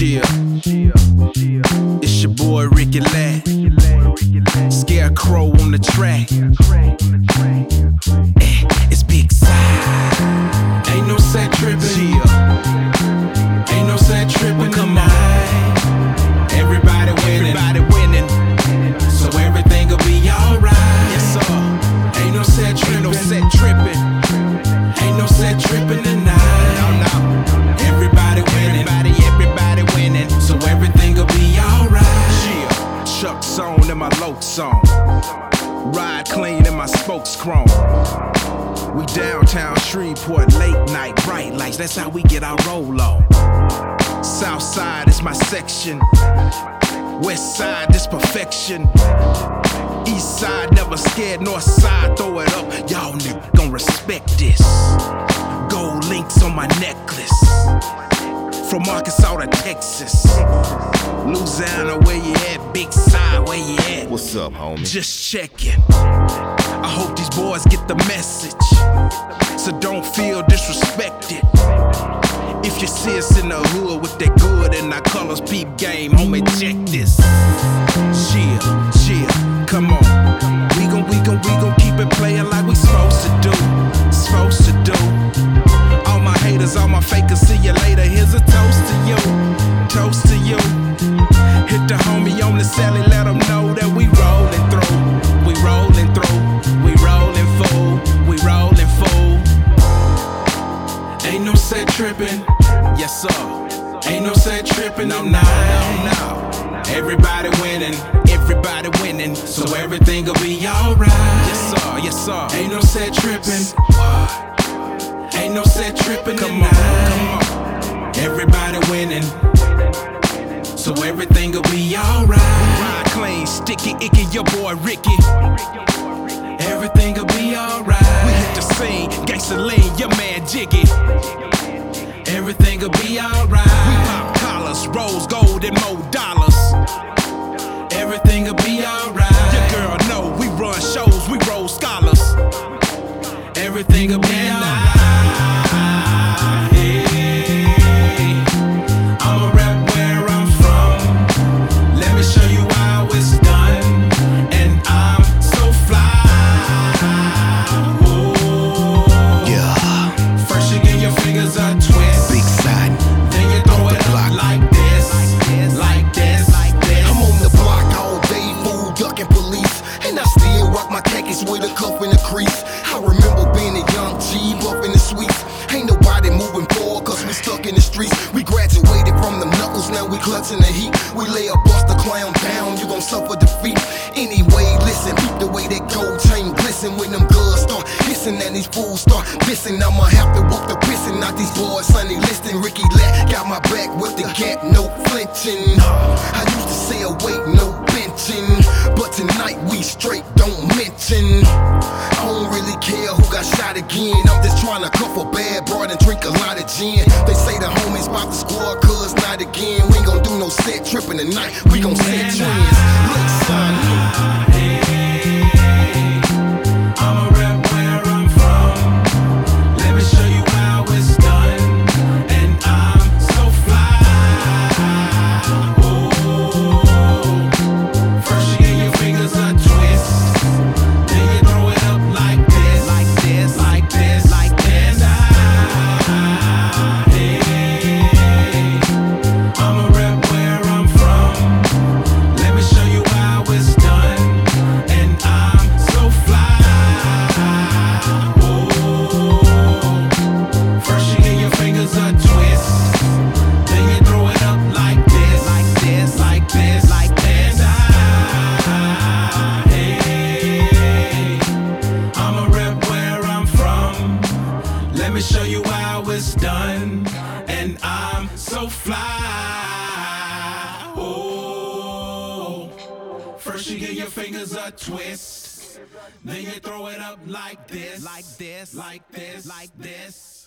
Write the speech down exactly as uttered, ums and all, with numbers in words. Yeah, it's your boy Ricky Lane, Scarecrow on the track. Eh, it's Big Cy. Ain't no sad trippin'. Yeah. Ain't no sad trippin'. Well, come on, everybody winning. Everybody winning. So everything'll be alright. Yes sir. Ain't no sad trippin'. Ain't no sad trippin'. Ain't no sad trippin' tonight. No, no. Chucks on and my locs on, ride clean and my spokes chrome. We downtown Shreveport, late night bright lights, that's how we get our roll on. South side is my section, west side is perfection. East side never scared, north side throw it up, y'all niggas gon' respect this. Gold links on my necklace, from Arkansas to Texas, Louisiana, where you at? Big Cy, where you at? What's up, homie? Just checking. I hope these boys get the message, so don't feel disrespected. If you see us in the hood with that good and our colors, peep game, homie, check this. Chill, chill, come on. We gon', we gon', we gon' keep it playing like we supposed to do, supposed to do. All my haters, all my fakers, see you later. Here's a toast to you, toast to you. Hit the homie on the celly, let him know that we rollin' through. We rollin' through, we rollin' full, we rollin' full. Ain't no sad trippin', yes sir. Ain't no sad trippin', no, no, no. Everybody winning, everybody winning, so everything'll be alright. Yes sir, yes sir. Ain't no sad trippin'. Ain't no sad trippin', come on, come on. Everybody winning, so everything'll be alright. Ride clean, sticky, icky, your boy Ricky. Everything'll be alright. We hit the scene, gangsta lean, your man Jiggy. Everything'll be alright. We pop collars, rose gold, and more dollars. Everything'll be alright. Your girl know we run shows, we roll scholars. Everything'll be alright. With a cuff in a crease, I remember being a young G, buffing the sweets. Ain't nobody moving forward, cause we stuck in the streets. We graduated from them knuckles, now we clutching the heat. We lay a buster clown down, you gon' suffer defeat. Anyway, listen, peep the way that gold chain glisten. When them girls start hissing and these fools start pissing, I'ma have to whoop the pissin' out these boys. Sonny Liston, Ricky Lane, got my back with the gap, no flinching. I used to say awake, no benching, but tonight we straight, don't mention. I don't really care who got shot again, I'm just trying to cuff a bad broad and drink a lot of gin. They say the homies bout the squad, cuz not again. We ain't gon' do no set trippin' tonight, we gon' set trends. Look, son, I'ma rap where I'm from, let me show you how it's done, and I'm so fly. Oh, first you get your fingers a twist, then you throw it up like this, like this, like this, like this. I, hey, I'ma rap where I'm from, let me show you how it's done, and I'm so fly. Oh, first you get your fingers a twist, then you throw it up like this, like this, like this, like this. I, hey, I'ma rap where I'm from, let me show you how it's done, and I'm so fly. Oh, first you get your fingers a twist, then you throw it up like this, like this, like this, like this.